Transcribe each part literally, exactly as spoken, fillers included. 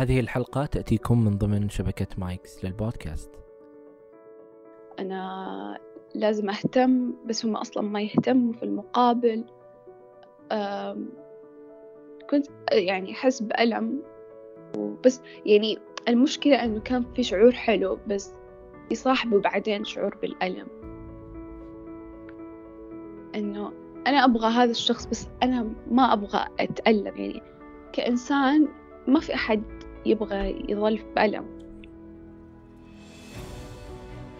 هذه الحلقة تأتيكم من ضمن شبكة مايكس للبودكاست. أنا لازم أهتم، بس هم أصلا ما يهتموا. في المقابل كنت يعني أحس بألم، بس يعني المشكلة أنه كان في شعور حلو بس يصاحبه بعدين شعور بالألم، أنه أنا أبغى هذا الشخص بس أنا ما أبغى أتألم. يعني كإنسان ما في أحد يبغى يظل في بألم،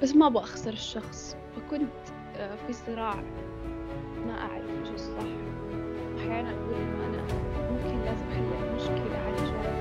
بس ما أبغى أخسر الشخص. فكنت في صراع، ما أعرف إيش الصح. أحيانا أقول إنه أنا ممكن لازم أحل المشكلة على شوي.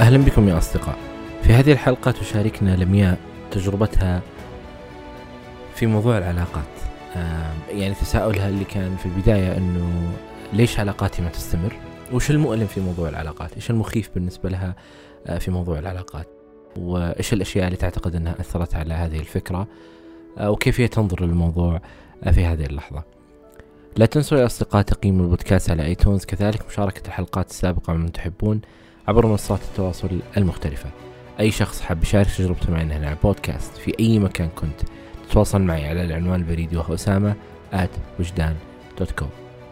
أهلا بكم يا أصدقاء. في هذه الحلقة تشاركنا لمياء تجربتها في موضوع العلاقات. يعني تساؤلها اللي كان في البداية أنه ليش علاقاتي ما تستمر، وش المؤلم في موضوع العلاقات، إيش المخيف بالنسبة لها في موضوع العلاقات، وإيش الأشياء اللي تعتقد أنها أثرت على هذه الفكرة، وكيفية تنظر للموضوع في هذه اللحظة. لا تنسوا يا أصدقاء تقييم البودكاست على آيتونز، كذلك مشاركة الحلقات السابقة من تحبون عبر منصات التواصل المختلفة. أي شخص حاب يشارك تجربته معنا هنا على البودكاست في أي مكان كنت، تتواصل معي على العنوان البريدي وهو أسامة آت وجدان دوت كو،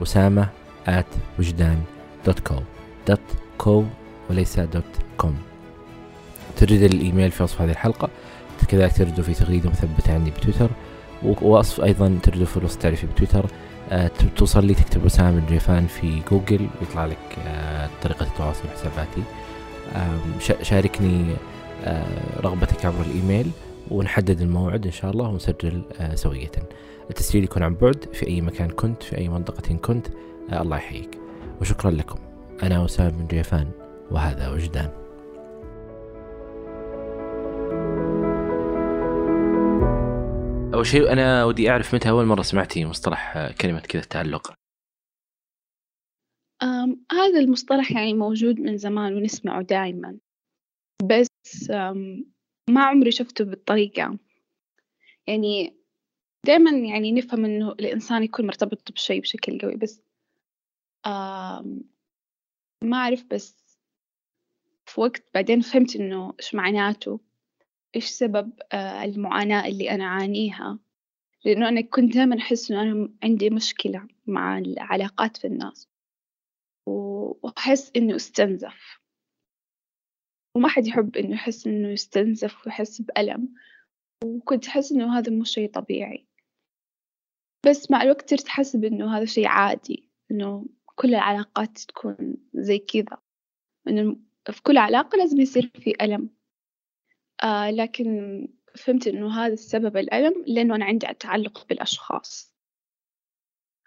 أسامة آت وجدان دوت كو دوت كو وليس دوت كوم. تجد الإيميل في وصف هذه الحلقة، كذلك تجده في تغريدة مثبتة عندي بتويتر، ووصف أيضا تجده في الوصف التعريفي بتويتر. توصل لي، تكتب أسامة بن جيفان في جوجل ويطلع لك طريقة التواصل وحساباتي. شاركني رغبتك عبر الإيميل ونحدد الموعد إن شاء الله ونسجل سوية. التسجيل يكون عن بعد في أي مكان كنت، في أي منطقة كنت. الله يحييك وشكرا لكم. أنا أسامة بن جيفان وهذا وجدان. أول شيء أنا ودي أعرف متى أول مرة سمعتي مصطلح كلمة كذا التعلق؟ هذا المصطلح يعني موجود من زمان ونسمعه دائما، بس ما عمري شفته بالطريقة. يعني دائما يعني نفهم إنه الإنسان يكون مرتبط بشيء بشكل قوي، بس ما أعرف. بس في وقت بعدين فهمت إنه إيش معناته، إيش سبب المعاناة اللي أنا عانيها، لأنه أنا كنت دائما أحس إنه أنا عندي مشكلة مع العلاقات في الناس، وأحس إنه استنزف، وما حد يحب إنه يحس إنه يستنزف ويحس بألم. وكنت أحس إنه هذا مو شيء طبيعي، بس مع الوقت صرت أحس إنه هذا شيء عادي، إنه كل العلاقات تكون زي كذا، إنه في كل علاقة لازم يصير في ألم. آه لكن فهمت إنه هذا السبب الألم لأنه أنا عندي تعلق بالأشخاص.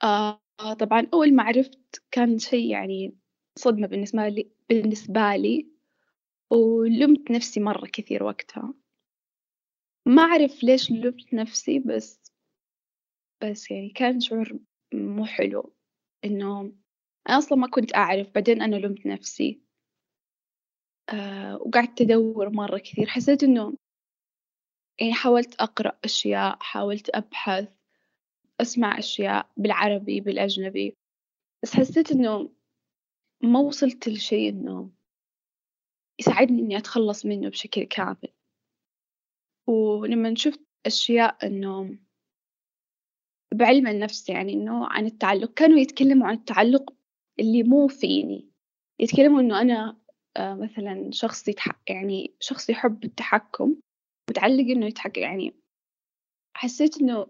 آه طبعاً أول ما عرفت كان شيء يعني صدمة بالنسبة لي بالنسبة لي ولمت نفسي مرة كثير وقتها. ما أعرف ليش لمت نفسي، بس بس يعني كان شعور مو حلو، إنه أنا أصلاً ما كنت أعرف. بعدين أنا لمت نفسي أه وقعدت أدور مرة كثير. حسيت إنه يعني حاولت أقرأ أشياء، حاولت أبحث، أسمع أشياء بالعربي بالأجنبي، بس حسيت إنه ما وصلت لشيء إنه يساعدني إني أتخلص منه بشكل كامل. ولما شفت أشياء إنه بعلم النفس، يعني إنه عن التعلق، كانوا يتكلموا عن التعلق اللي مو فيني، يتكلموا إنه أنا مثلا شخص يتح... يعني شخص يحب التحكم متعلق إنه يتحكم. يعني حسيت إنه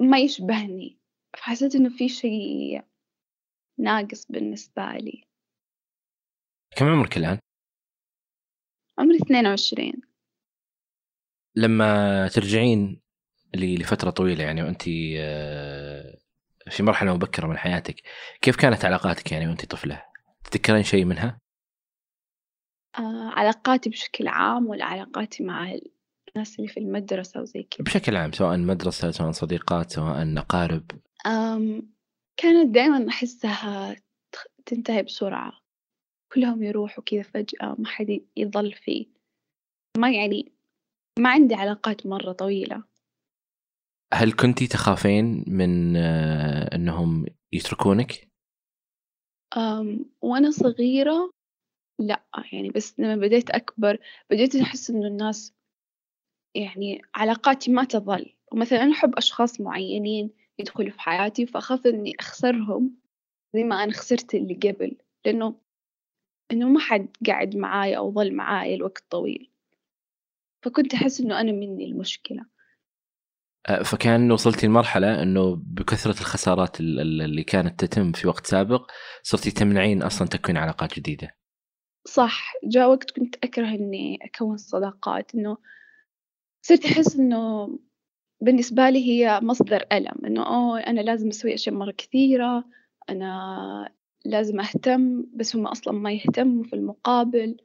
ما يشبهني، فحسيت إنه في شيء ناقص بالنسبة لي. كم عمرك الآن؟ عمري اثنين وعشرين. لما ترجعين لفترة طويلة يعني وأنت في مرحلة مبكرة من حياتك، كيف كانت علاقاتك يعني وأنت طفلة؟ تتذكرين شيء منها؟ علاقاتي بشكل عام ولا علاقاتي مع الناس اللي في المدرسة وزي كده؟ بشكل عام، سواء مدرسة سواء صديقات سواء أقارب. كانت دائما أحسها تنتهي بسرعة، كلهم يروحوا كذا فجأة، ما حد يظل فيه، ما يعني ما عندي علاقات مرة طويلة. هل كنتي تخافين من أنهم يتركونك؟ وأنا صغيرة لا يعني، بس لما بديت أكبر بديت أحس إنه الناس يعني علاقاتي ما تظل، ومثلا أنا أحب أشخاص معينين يدخلوا في حياتي، فأخاف إني أخسرهم زي ما أنا خسرت اللي قبل، لأنه إنه ما حد قاعد معايا أو ظل معايا الوقت طويل، فكنت أحس إنه أنا مني المشكلة. فكان وصلتي لمرحلة إنه بكثرة الخسارات اللي كانت تتم في وقت سابق صرتي تمنعين أصلا تكوين علاقات جديدة. صح، جاء وقت كنت أكره إني أكون صداقات، إنه صرت أحس إنه بالنسبة لي هي مصدر ألم، إنه أوه أنا لازم أسوي أشياء مرة كثيرة، أنا لازم أهتم، بس هم أصلا ما يهتموا في المقابل.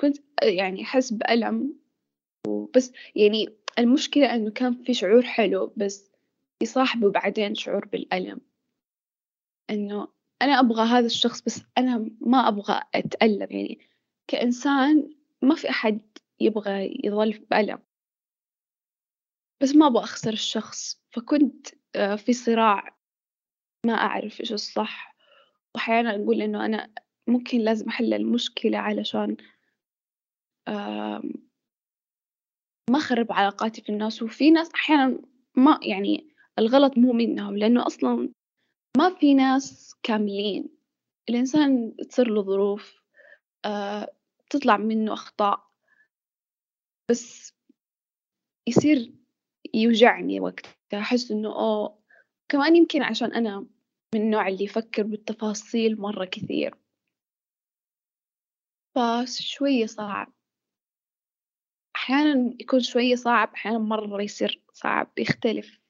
كنت يعني أحس بألم، وبس يعني المشكلة إنه كان في شعور حلو بس يصاحبه بعدين شعور بالألم، إنه أنا أبغى هذا الشخص بس أنا ما أبغى أتألم، يعني كإنسان ما في أحد يبغى يظل بألم، بس ما أبغى أخسر الشخص. فكنت في صراع ما أعرف إيش الصح، وأحيانا أقول إنه أنا ممكن لازم أحل المشكلة علشان ما أخرب علاقاتي في الناس. وفي ناس أحيانا ما يعني الغلط مو منهم، لأنه أصلا ما في ناس كاملين، الإنسان تصير له ظروف، آه، تطلع منه أخطاء، بس يصير يوجعني وقتها، أحس إنه أوه. كمان يمكن عشان أنا من النوع اللي يفكر بالتفاصيل مرة كثير، فشوية صعب، أحيانا يكون شوية صعب، أحيانا مرة يصير صعب، يختلف.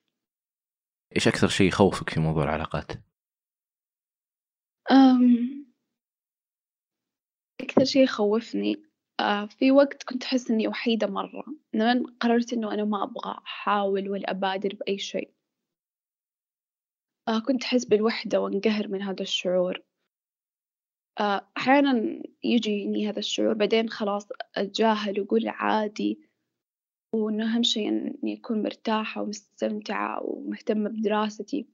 إيش أكثر شيء يخوفك في موضوع العلاقات؟ أم أكثر شيء يخوفني، أه في وقت كنت أحس إني وحيدة مرة، لما قررت إنه أنا ما أبغى أحاول ولا أبادر بأي شيء، أه كنت أحس بالوحدة وانقهر من هذا الشعور. أه أحيانا يجيني هذا الشعور، بعدين خلاص أتجاهل وأقول عادي، وإنه أهم شيء إني أكون مرتاحة ومستمتعة ومهتمة بدراستي.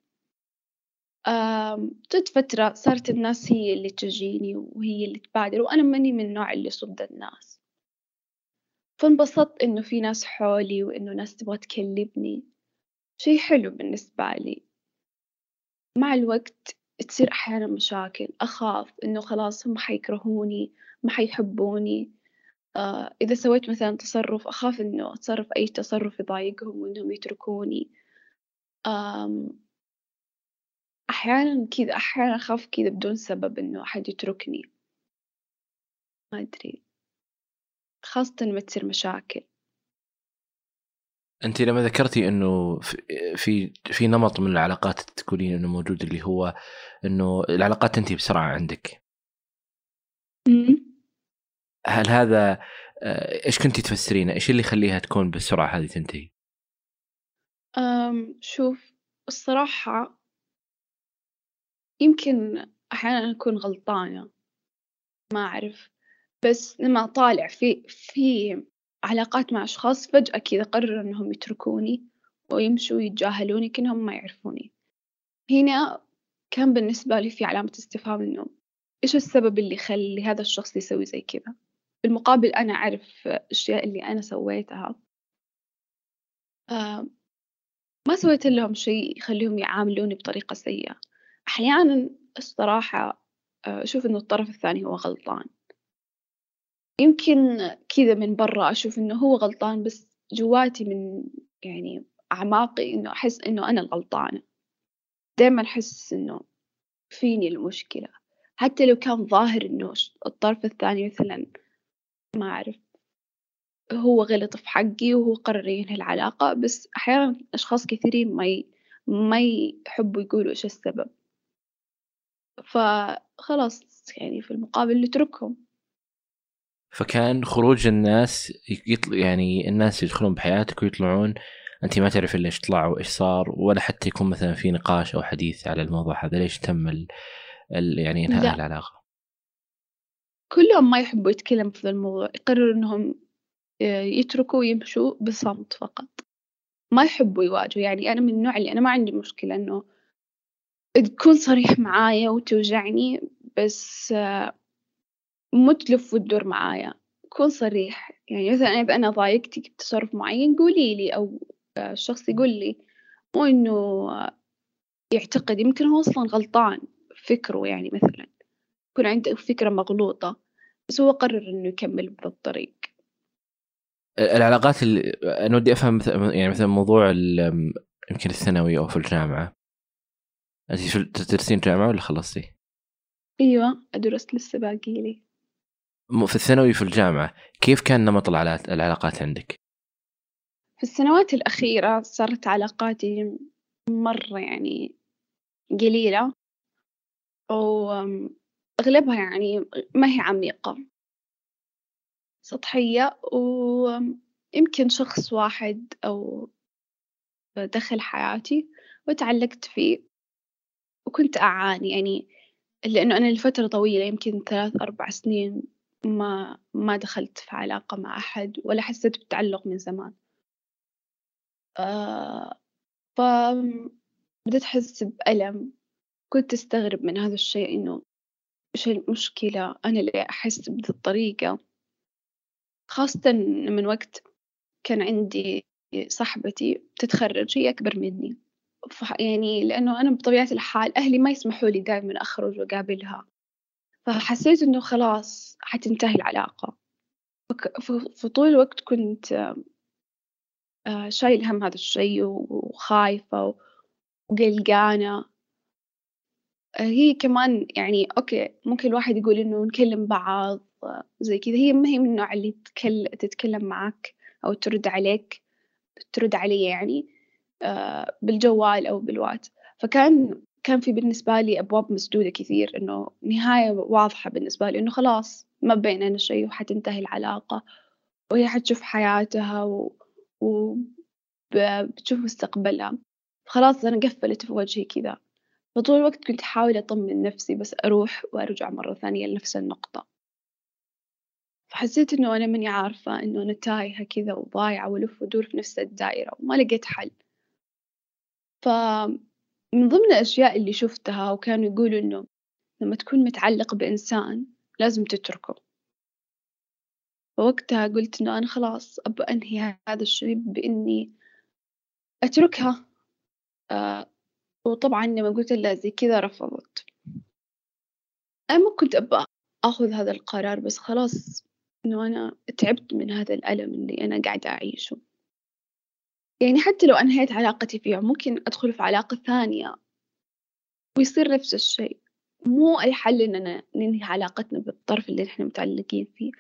جت فترة صارت الناس هي اللي تجيني وهي اللي تبادر، وأنا ماني من النوع اللي صد الناس، فانبسطت إنه في ناس حولي وإنه ناس تبغى تكلمني، شيء حلو بالنسبة لي. مع الوقت تصير أحيانا مشاكل، أخاف إنه خلاص هم حيكرهوني، ما حيحبوني، إذا سويت مثلا تصرف أخاف إنه أتصرف أي تصرف يضايقهم وإنهم يتركوني. أحيانا كذا، أحيانا أخاف كذا بدون سبب إنه أحد يتركني، ما أدري، خاصة لما تصير مشاكل. أنت لما ذكرتي إنه في في نمط من العلاقات تقولين إنه موجود، اللي هو إنه العلاقات تنتهي بسرعة عندك. م- هل هذا إيش كنتي تفسرينه؟ إيش اللي يخليها تكون بالسرعة هذه تنتهي؟ أم شوف الصراحة يمكن أحيانا أكون غلطانة ما أعرف، بس لما أطالع في في علاقات مع أشخاص فجأة كذا قرروا إنهم يتركوني ويمشوا يتجاهلوني كأنهم ما يعرفوني، هنا كان بالنسبة لي في علامة استفهام إنه إيش السبب اللي خلي هذا الشخص يسوي زي كذا. بالمقابل أنا أعرف أشياء اللي أنا سويتها، أه ما سويت لهم شيء يخليهم يعاملوني بطريقة سيئة. أحيانا الصراحة أشوف إنه الطرف الثاني هو غلطان، يمكن كذا من برا أشوف إنه هو غلطان، بس جواتي من يعني أعماقي إنه أحس إنه أنا الغلطانة، دائما أحس إنه فيني المشكلة، حتى لو كان ظاهر إنه الطرف الثاني مثلا ما أعرف هو غلط في حقي وهو قرر ينهي العلاقة، بس أحيانا أشخاص كثيرين ما ي... ما يحبوا يقولوا إيش السبب، فخلاص يعني في المقابل يتركهم. فكان خروج الناس يطل... يعني الناس يدخلون بحياتك ويطلعون أنت ما تعرف ليش طلعوا إيش صار، ولا حتى يكون مثلا في نقاش أو حديث على الموضوع هذا ليش تم ال... ال... يعني إنهاء العلاقة. كلهم ما يحبوا يتكلم في الموضوع، يقرروا إنهم يتركوا ويمشوا بالصمت فقط، ما يحبوا يواجهوا. يعني أنا من النوع اللي أنا ما عندي مشكلة إنه تكون صريح معايا وتوجعني، بس مو تلف وتدور معايا، كون صريح. يعني مثلا إذا أنا ضايقتك بتصرف معين قولي لي، أو الشخص يقول لي، مو إنه يعتقد يمكن هو أصلا غلطان فكره، يعني مثلا يكون عنده فكرة مغلوطة بس هو قرر إنه يكمل بهذا الطريق. العلاقات اللي أنا ودي أفهم مثل يعني مثلا موضوع يمكن الثانوي أو في الجامعة. أنت شو تدرسين جامعة ولا خلصتي؟ أيوة أدرس لسه باقي لي. في الثانوي في الجامعة كيف كان نمط العلاقات عندك؟ في السنوات الأخيرة صارت علاقاتي مرة يعني قليلة، وأغلبها يعني ما هي عميقة، سطحية، ويمكن شخص واحد أو دخل حياتي وتعلقت فيه وكنت أعاني، يعني لأنه أنا لفترة طويلة يمكن ثلاث أربع سنين ما ما دخلت في علاقة مع أحد ولا حسيت بالتعلق من زمان. آه فبدأت أحس بألم، كنت أستغرب من هذا الشيء، إنه إيش المشكلة أنا اللي أحس بهذه الطريقة، خاصة من وقت كان عندي صاحبتي بتتخرج هي أكبر مني، يعني لأنه أنا بطبيعة الحال أهلي ما يسمحوا لي دائما أخرج وأقابلها، فحسيت إنه خلاص حتنتهي العلاقة. فطول الوقت كنت شايل هم هذا الشيء وخايفة وقلقانة. هي كمان يعني أوكي ممكن الواحد يقول إنه نكلم بعض زي كذا، هي ما هي من النوع اللي تتكلم معك أو ترد عليك ترد علي يعني بالجوال أو بالوات، فكان كان في بالنسبة لي أبواب مسدودة كثير، إنه نهاية واضحة بالنسبة لي إنه خلاص ما بيننا شيء وحتنتهي العلاقة وهي حتشوف حياتها و... وبتشوف مستقبلها، خلاص أنا قفلت في وجهي كذا. فطول الوقت كنت أحاول أطمن نفسي، بس أروح وأرجع مرة ثانية لنفس النقطة. فحسيت إنه أنا ماني عارفة، إنه أنا تايهة كذا وضايعة ولف ودور في نفس الدائرة وما لقيت حل. فمن ضمن الأشياء اللي شفتها وكانوا يقولوا إنه لما تكون متعلق بإنسان لازم تتركه، فوقتها قلت إنه أنا خلاص أبى أنهي هذا الشيء بإني أتركها. آه وطبعا لما قلت لها زي كذا رفضت. أنا ما كنت أبى أخذ هذا القرار، بس خلاص إنه أنا تعبت من هذا الألم اللي أنا قاعدة أعيشه. يعني حتى لو أنهيت علاقتي فيها ممكن أدخل في علاقة ثانية ويصير نفس الشيء، مو الحل إننا ننهي علاقتنا بالطرف اللي نحن متعلقين فيه.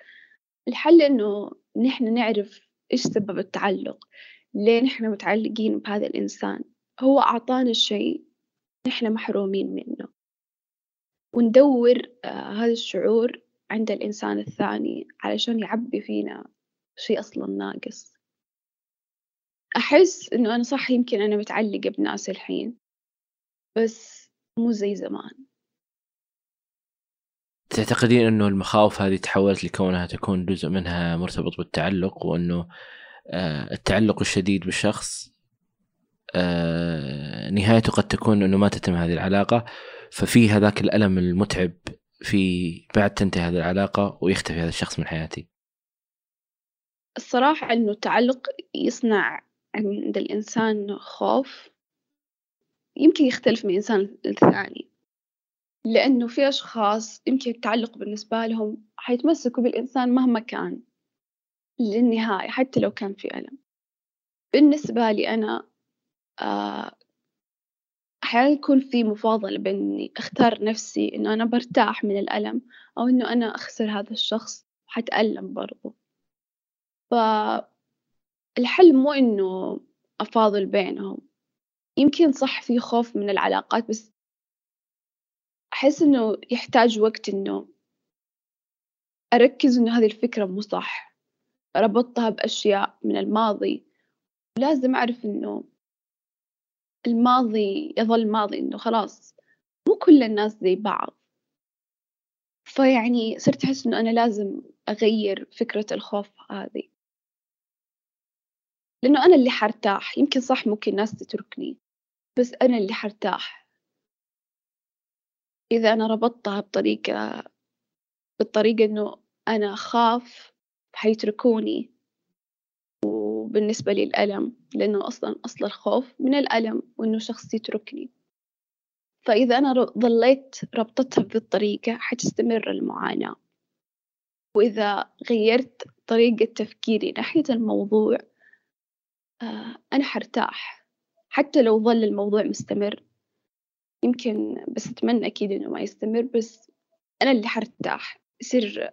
الحل إنه نحن نعرف إيش سبب التعلق، ليه نحن متعلقين بهذا الإنسان، هو أعطانا الشيء نحن محرومين منه، وندور آه هذا الشعور عند الإنسان الثاني علشان يعبي فينا شيء أصلا ناقص. أحس إنه أنا صح يمكن أنا متعلقة بناس الحين بس مو زي زمان. تعتقدين إنه المخاوف هذه تحولت لكونها تكون جزء منها مرتبط بالتعلق، وإنه التعلق الشديد بالشخص نهايته قد تكون إنه ما تتم هذه العلاقة، ففي هذاك الألم المتعب في بعد تنتهي هذه العلاقة ويختفي هذا الشخص من حياتي؟ الصراحة إنه التعلق يصنع عند الإنسان خوف يمكن يختلف من إنسان للثاني، لأنه في أشخاص يمكن التعلق بالنسبة لهم حيتمسكوا بالإنسان مهما كان للنهاية حتى لو كان في ألم. بالنسبة لي أنا أحيانا يكون في مفاضلة بين إني أختار نفسي إنه أنا برتاح من الألم أو إنه أنا أخسر هذا الشخص وحتألم برضو. فالحل مو إنه أفاضل بينهم، يمكن صح في خوف من العلاقات، بس أحس إنه يحتاج وقت إنه أركز إنه هذه الفكرة مو صح، ربطتها بأشياء من الماضي. لازم أعرف إنه الماضي يظل ماضي، إنه خلاص مو كل الناس زي بعض. فيعني صرت أحس إنه أنا لازم أغير فكرة الخوف هذه، لأنه أنا اللي حرتاح. يمكن صح ممكن ناس تتركني، بس أنا اللي حرتاح إذا أنا ربطتها بطريقة بالطريقة إنه أنا أخاف حيتركوني. وبالنسبة لي الألم، لأنه أصلاً أصل الخوف من الألم وإنه شخص يتركني. فإذا أنا ظليت ربطتها بالطريقة حتستمر المعاناة. وإذا غيرت طريقة تفكيري ناحية الموضوع أنا حرتاح، حتى لو ظل الموضوع مستمر. يمكن بس أتمنى أكيد إنه ما يستمر، بس أنا اللي حرتاح، يصير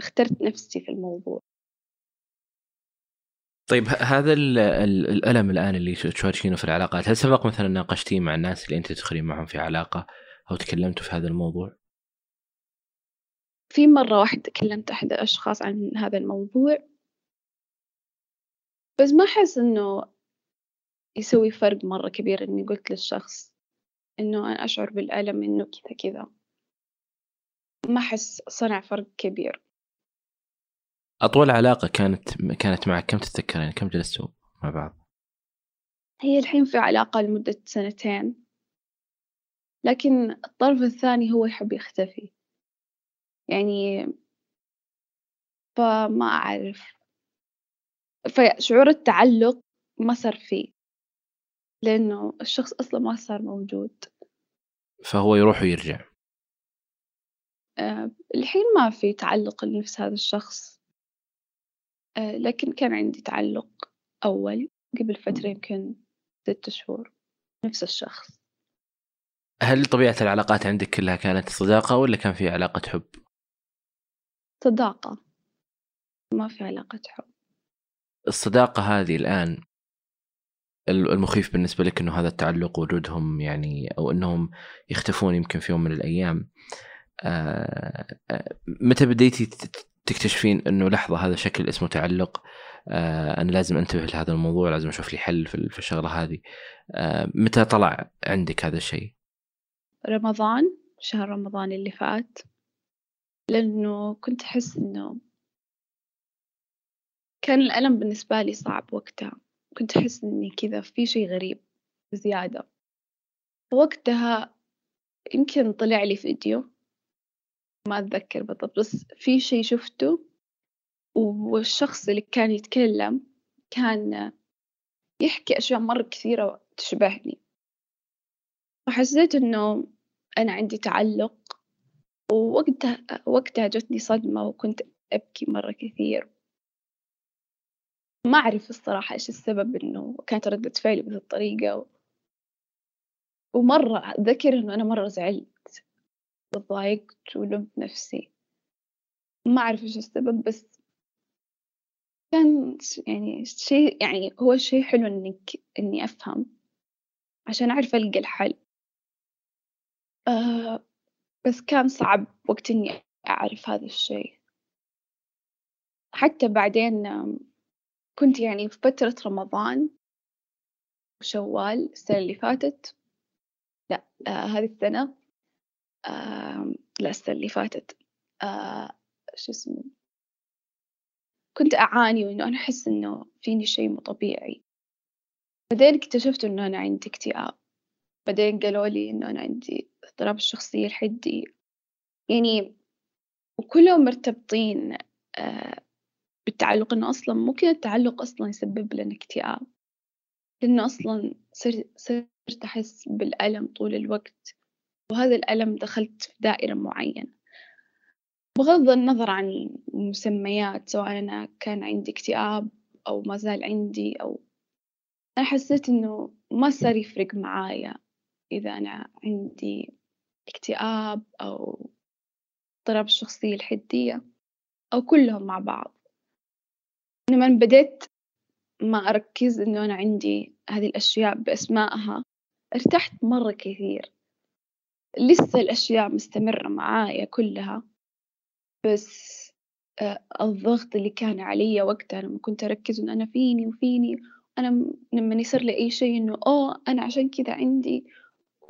اخترت نفسي في الموضوع. طيب هذا ال ال الألم الآن اللي تواجهينه في العلاقات، هل سبق مثلا ناقشتيه مع الناس اللي أنت تدخلين معهم في علاقة أو تكلمتوا في هذا الموضوع؟ في مرة واحدة كلمت أحد الأشخاص عن هذا الموضوع، بس ما حس إنه يسوي فرق مرة كبير إني قلت للشخص إنه أنا أشعر بالألم إنه كذا كذا. ما حس صنع فرق كبير. أطول علاقة كانت كانت معك كم تتذكرين؟ كم جلستوا مع بعض؟ هي الحين في علاقة لمدة سنتين، لكن الطرف الثاني هو يحب يختفي يعني، فما أعرف. فشعور التعلق ما صار فيه، لأنه الشخص أصلا ما صار موجود، فهو يروح ويرجع. أه الحين ما في تعلق لنفس هذا الشخص، أه لكن كان عندي تعلق أول قبل فترة يمكن ستة شهور نفس الشخص. هل طبيعة العلاقات عندك كلها كانت صداقة ولا كان في علاقة حب؟ صداقة، ما في علاقة حب. الصداقة هذه الآن المخيف بالنسبة لك إنه هذا التعلق وجودهم يعني، أو إنهم يختفون يمكن في يوم من الأيام. آه آه متى بديتي تكتشفين إنه لحظة هذا شكل اسمه تعلق، آه أنا لازم أنتبه لهذا الموضوع، لازم أشوف لي حل في الشغلة هذه؟ آه متى طلع عندك هذا الشيء؟ رمضان، شهر رمضان اللي فات، لأنه كنت أحس إنه كان الألم بالنسبة لي صعب وقتها، كنت أحس إني كذا في شيء غريب زيادة. وقتها يمكن طلع لي فيديو ما أتذكر بالضبط، بس في شيء شفته، والشخص اللي كان يتكلم كان يحكي أشياء مرة كثيرة تشبهني. فحسيت إنه أنا عندي تعلق، ووقتها وقتها جتني صدمة وكنت أبكي مرة كثير. ما أعرف الصراحة إيش السبب إنه كانت ردة فعلي بهذه الطريقة، و... ومرة أتذكر إنه أنا مرة زعلت وضايقت ولمت نفسي. ما أعرف إيش السبب، بس كان يعني شيء، يعني هو شيء حلو إنك إني أفهم عشان أعرف ألقى الحل. أه بس كان صعب وقت إني أعرف هذا الشيء. حتى بعدين كنت يعني في فترة رمضان وشوال السنة اللي فاتت، لا آه هذه السنة، آه لا السنة اللي فاتت، آه شو اسمه، كنت أعاني وإنه أنا أحس إنه فيني شيء مو طبيعي. بعدين اكتشفت إنه أنا عندي اكتئاب، بعدين قالوا لي إنه أنا عندي اضطراب الشخصية الحدية يعني، وكلهم مرتبطين آه بالتعلق. إنه أصلاً ممكن التعلق أصلاً يسبب لنا اكتئاب، لأنه أصلاً صرت أحس بالألم طول الوقت، وهذا الألم دخلت في دائرة معينة بغض النظر عن المسميات، سواء أنا كان عندي اكتئاب أو ما زال عندي. أو أنا حسيت إنه ما صار يفرق معايا إذا أنا عندي اكتئاب أو اضطراب الشخصية الحدية أو كلهم مع بعض. أنا من بدأت ما أركز إنه أنا عندي هذه الأشياء بأسمائها ارتحت مرة كثير. لسه الأشياء مستمرة معايا كلها، بس الضغط اللي كان علي وقتها لما كنت أركز إن أنا فيني وفيني، أنا لما يصير لي أي شيء إنه أوه أنا عشان كذا عندي،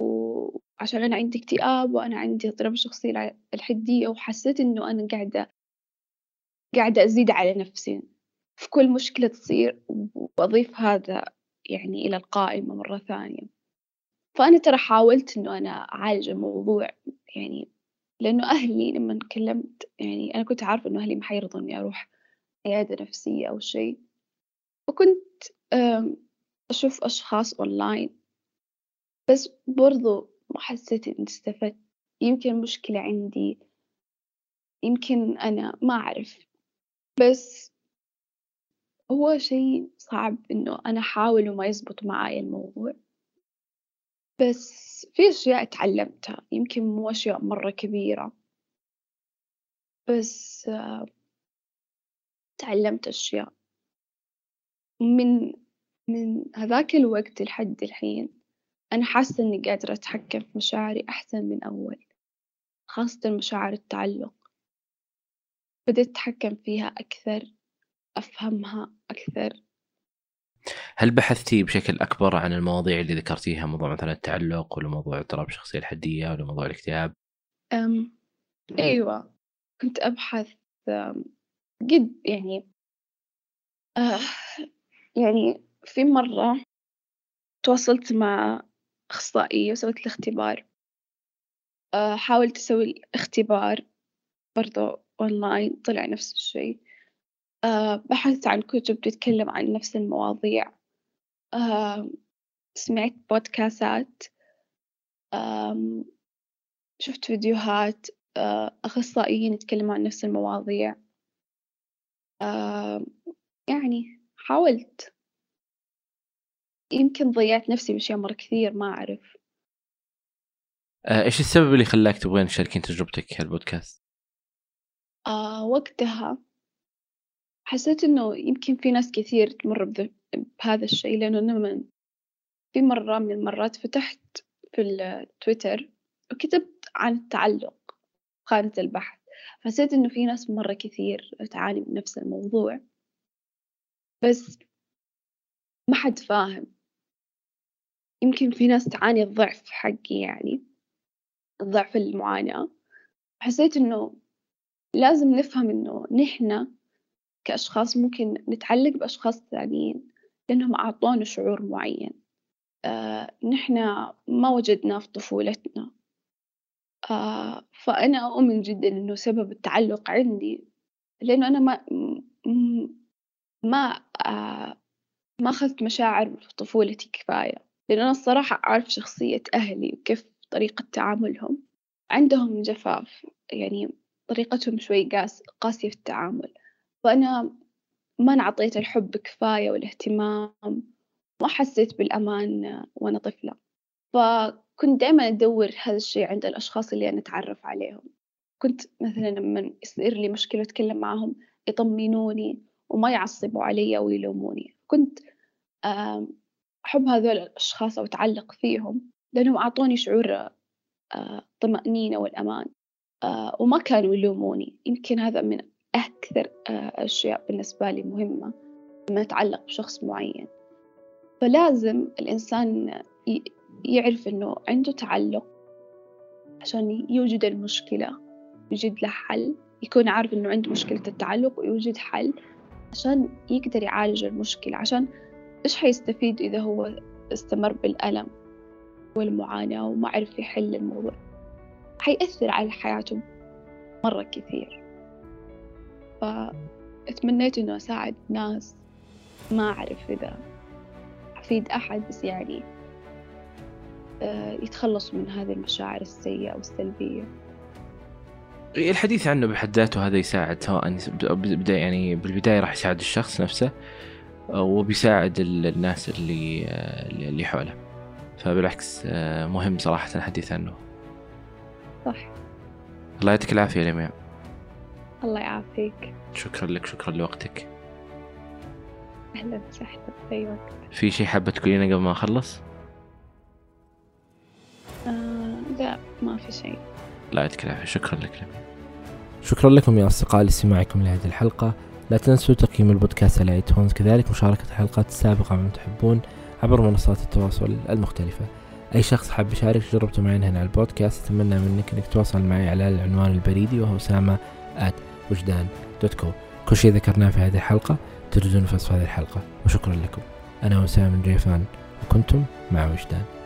وعشان أنا عندي اكتئاب وأنا عندي اضطراب الشخصية الحدية، وحسيت إنه أنا قاعدة قاعدة أزيد على نفسي في كل مشكلة تصير، وأضيف هذا يعني إلى القائمة مرة ثانية. فأنا ترى حاولت إنه أنا أعالج الموضوع، يعني لأنه أهلي لما كلمت، يعني أنا كنت عارفة إنه أهلي ما حيرضوا إني أروح عيادة نفسية أو شيء، وكنت أشوف أشخاص أونلاين، بس برضو ما حسيت إني استفدت. يمكن مشكلة عندي، يمكن أنا ما أعرف، بس هو شيء صعب إنه أنا أحاول وما يزبط معايا الموضوع. بس في أشياء تعلمتها، يمكن مو أشياء مرة كبيرة، بس تعلمت أشياء من من هذاك الوقت لحد الحين. أنا حاسة إني قادرة أتحكم في مشاعري أحسن من أول، خاصة مشاعر التعلق بدأت أتحكم فيها أكثر، أفهمها أكثر. هل بحثتي بشكل أكبر عن المواضيع اللي ذكرتيها، موضوع مثلا التعلق ولا موضوع اضطراب الشخصية الحدية ولا موضوع الاكتئاب؟ أم أيوة، كنت أبحث قد يعني آه يعني في مرة تواصلت مع أخصائية وسويت الاختبار، آه حاولت أسوي الاختبار برضو أونلاين، طلع نفس الشيء. أه بحثت عن كتب تتكلم عن نفس المواضيع، أه سمعت بودكاستات، أه شفت فيديوهات، أه أخصائيين يتكلموا عن نفس المواضيع، أه يعني حاولت. يمكن ضيعت نفسي بشيء مرة كثير ما أعرف. أه إيش السبب اللي خلاك تبغين تشاركين تجربتك هالبودكاست؟ أه وقتها حسيت إنه يمكن في ناس كثير تمر بهذا الشيء، لأنه أنا من في مرة من المرات فتحت في التويتر وكتبت عن التعلق خانة البحث، حسيت إنه في ناس مرة كثير تعاني من نفس الموضوع، بس ما حد فاهم. يمكن في ناس تعاني الضعف حقي، يعني الضعف المعاناة. حسيت إنه لازم نفهم إنه نحنا كأشخاص ممكن نتعلق بأشخاص ثانيين لأنهم أعطونا شعور معين، آه، نحن ما وجدناه في طفولتنا. آه، فأنا أؤمن جدا أنه سبب التعلق عندي لأنه أنا ما ما آه، ما أخذت مشاعر في طفولتي كفاية، لأن أنا الصراحة أعرف شخصية أهلي وكيف طريقة تعاملهم. عندهم جفاف، يعني طريقتهم شوي قاس قاسية في التعامل، فأنا ما انعطيت الحب كفاية والاهتمام، ما حسيت بالأمان وأنا طفلة. فكنت دائما أدور هذا الشيء عند الأشخاص اللي أنا أتعرف عليهم. كنت مثلا لما يصير لي مشكلة أتكلم معهم يطمنوني وما يعصبوا علي ويلوموني. كنت أحب هذول الأشخاص أو أتعلق فيهم لأنهم أعطوني شعور طمأنينة والأمان وما كانوا يلوموني. يمكن هذا من أكثر أشياء بالنسبة لي مهمة لما يتعلق بشخص معين. فلازم الإنسان يعرف أنه عنده تعلق عشان يوجد المشكلة، يوجد له حل، يكون عارف أنه عنده مشكلة التعلق ويوجد حل عشان يقدر يعالج المشكلة. عشان إيش حيستفيد إذا هو استمر بالألم والمعاناة وما عرف يحل الموضوع؟ حيأثر على حياته مرة كثير. فأتمنيت إنه أساعد ناس، ما أعرف إذا أفيد أحد، بس يعني يتخلصوا من هذه المشاعر السيئة والسلبية. الحديث عنه بحد ذاته هذا يساعد، سواء بدأ يعني بالبداية راح يساعد الشخص نفسه وبيساعد الناس اللي اللي حوله. فبالعكس مهم صراحة الحديث عنه. صح. الله يعطيك العافية لمياء. الله يعافيك. شكرا لك، شكرا لوقتك. أهلا وسهلا في أي وقت. في شيء حابة تقولينه قبل ما أخلص؟ آه لا ما في شيء. الله يعطيك العافية، شكرا لك لمياء. شكرا لكم يا أصدقاء لاستماعكم لهذه الحلقة. لا تنسوا تقييم البودكاست على ايتونز، كذلك مشاركة الحلقات السابقة من تحبون عبر منصات التواصل المختلفة. أي شخص حاب يشارك تجربته معنا هنا على البودكاست، أتمنى منك إنك تتواصل معي على العنوان البريدي وهو osama at wijdan dot co. كل شيء ذكرناه في هذه الحلقة تجدونه في وصف هذه الحلقة، وشكرا لكم. أنا أسامة بن جيفان وكنتم مع وجدان.